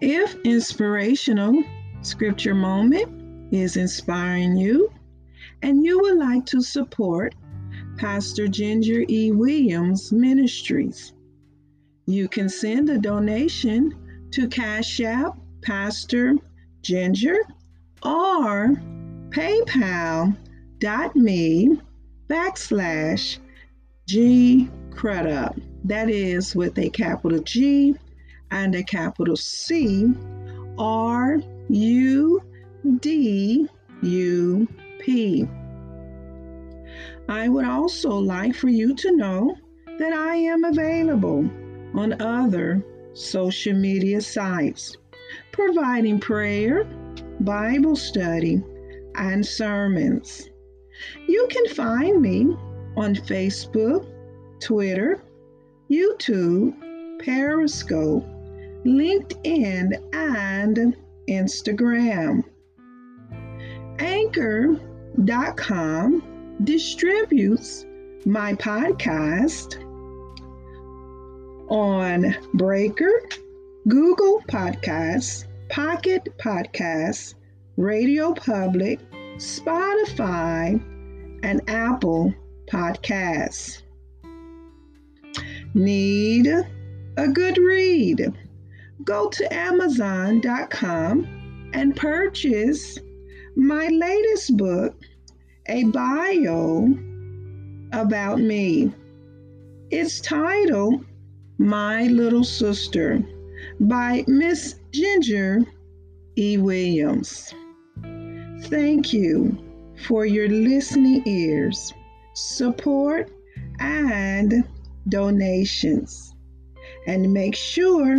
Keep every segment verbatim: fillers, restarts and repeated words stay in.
If Inspirational Scripture Moment is inspiring you and you would like to support Pastor Ginger E. Williams Ministries, you can send a donation to Cash App Pastor Ginger or PayPal.me backslash G Credit. That is with a capital G and a capital C R U D U P. I would also like for you to know that I am available on other social media sites, providing prayer, Bible study, and sermons. You can find me on Facebook, Twitter, YouTube, Periscope, LinkedIn, and Instagram. Anchor dot com distributes my podcast on Breaker, Google Podcasts, Pocket Podcasts, Radio Public, Spotify, and Apple Podcasts. Need a good read? Go to Amazon dot com and purchase my latest book, A Bio About Me. It's titled My Little Sister by Miss Ginger E. Williams. Thank you for your listening ears, support, and donations. And make sure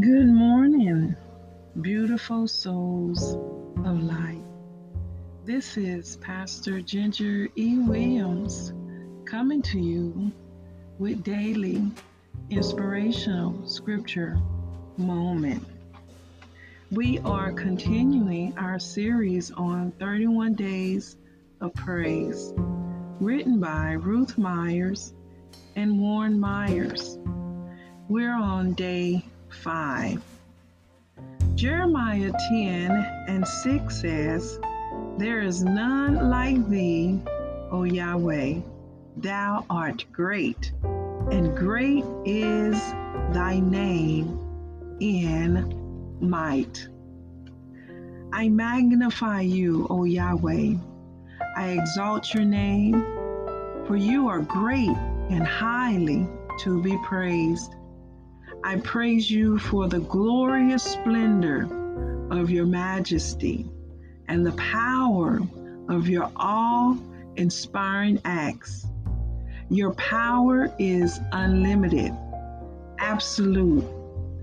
Good morning, beautiful souls of light. This is Pastor Ginger E. Williams coming to you with daily inspirational scripture moment. We are continuing our series on thirty-one Days of Praise, written by Ruth Myers and Warren Myers. We're on day five. Jeremiah ten and six says, "There is none like thee, O Yahweh. Thou art great, and great is thy name in might. I magnify you, O Yahweh. I exalt your name, for you are great and highly to be praised. I praise you for the glorious splendor of your majesty and the power of your awe-inspiring acts. Your power is unlimited, absolute,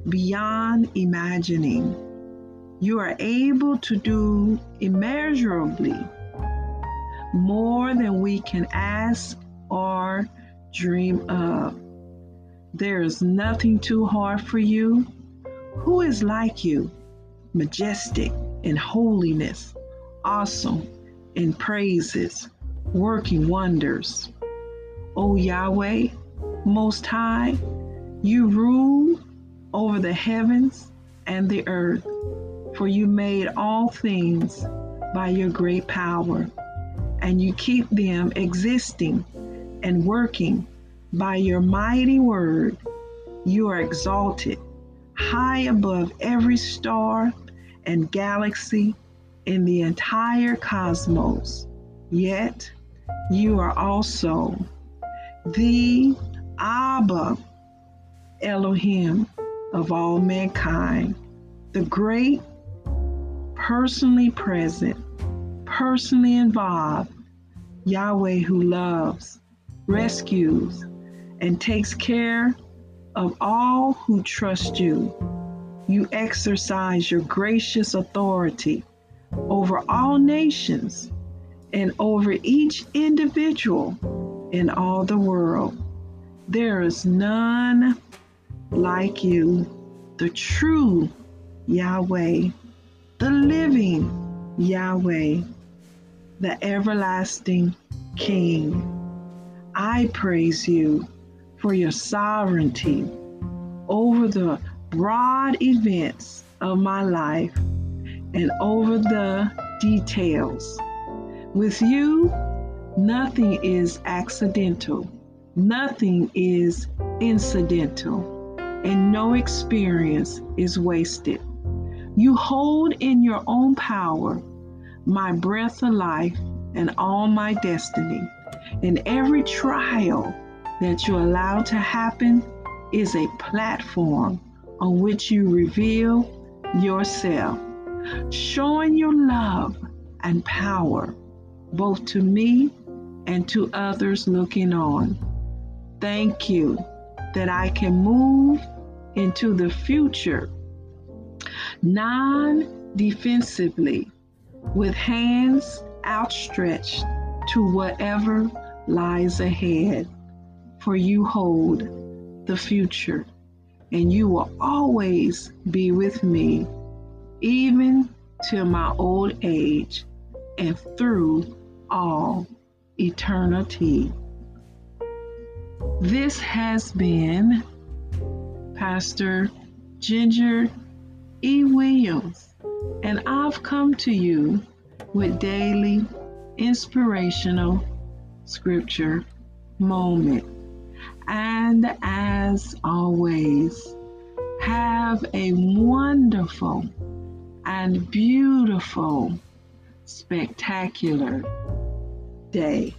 beyond imagining. You are able to do immeasurably more than we can ask or dream of. There is nothing too hard for you. Who is like you, majestic in holiness, awesome in praises, working wonders? O Yahweh, Most High, you rule over the heavens and the earth, for you made all things by your great power, and you keep them existing and working. By your mighty word, you are exalted high above every star and galaxy in the entire cosmos. Yet, you are also the Abba Elohim of all mankind, the great, personally present, personally involved, Yahweh who loves, rescues, and takes care of all who trust you. You exercise your gracious authority over all nations and over each individual in all the world. There is none like you, the true Yahweh, the living Yahweh, the everlasting King. I praise you for your sovereignty over the broad events of my life and over the details. With you, nothing is accidental, nothing is incidental, and no experience is wasted. You hold in your own power my breath of life and all my destiny, and every trial that you allow to happen is a platform on which you reveal yourself, showing your love and power both to me and to others looking on. Thank you that I can move into the future non-defensively, with hands outstretched to whatever lies ahead, for you hold the future, and you will always be with me, even till my old age and through all eternity. This has been Pastor Ginger E. Williams, and I've come to you with daily inspirational scripture moment. And as always, have a wonderful and beautiful, spectacular day.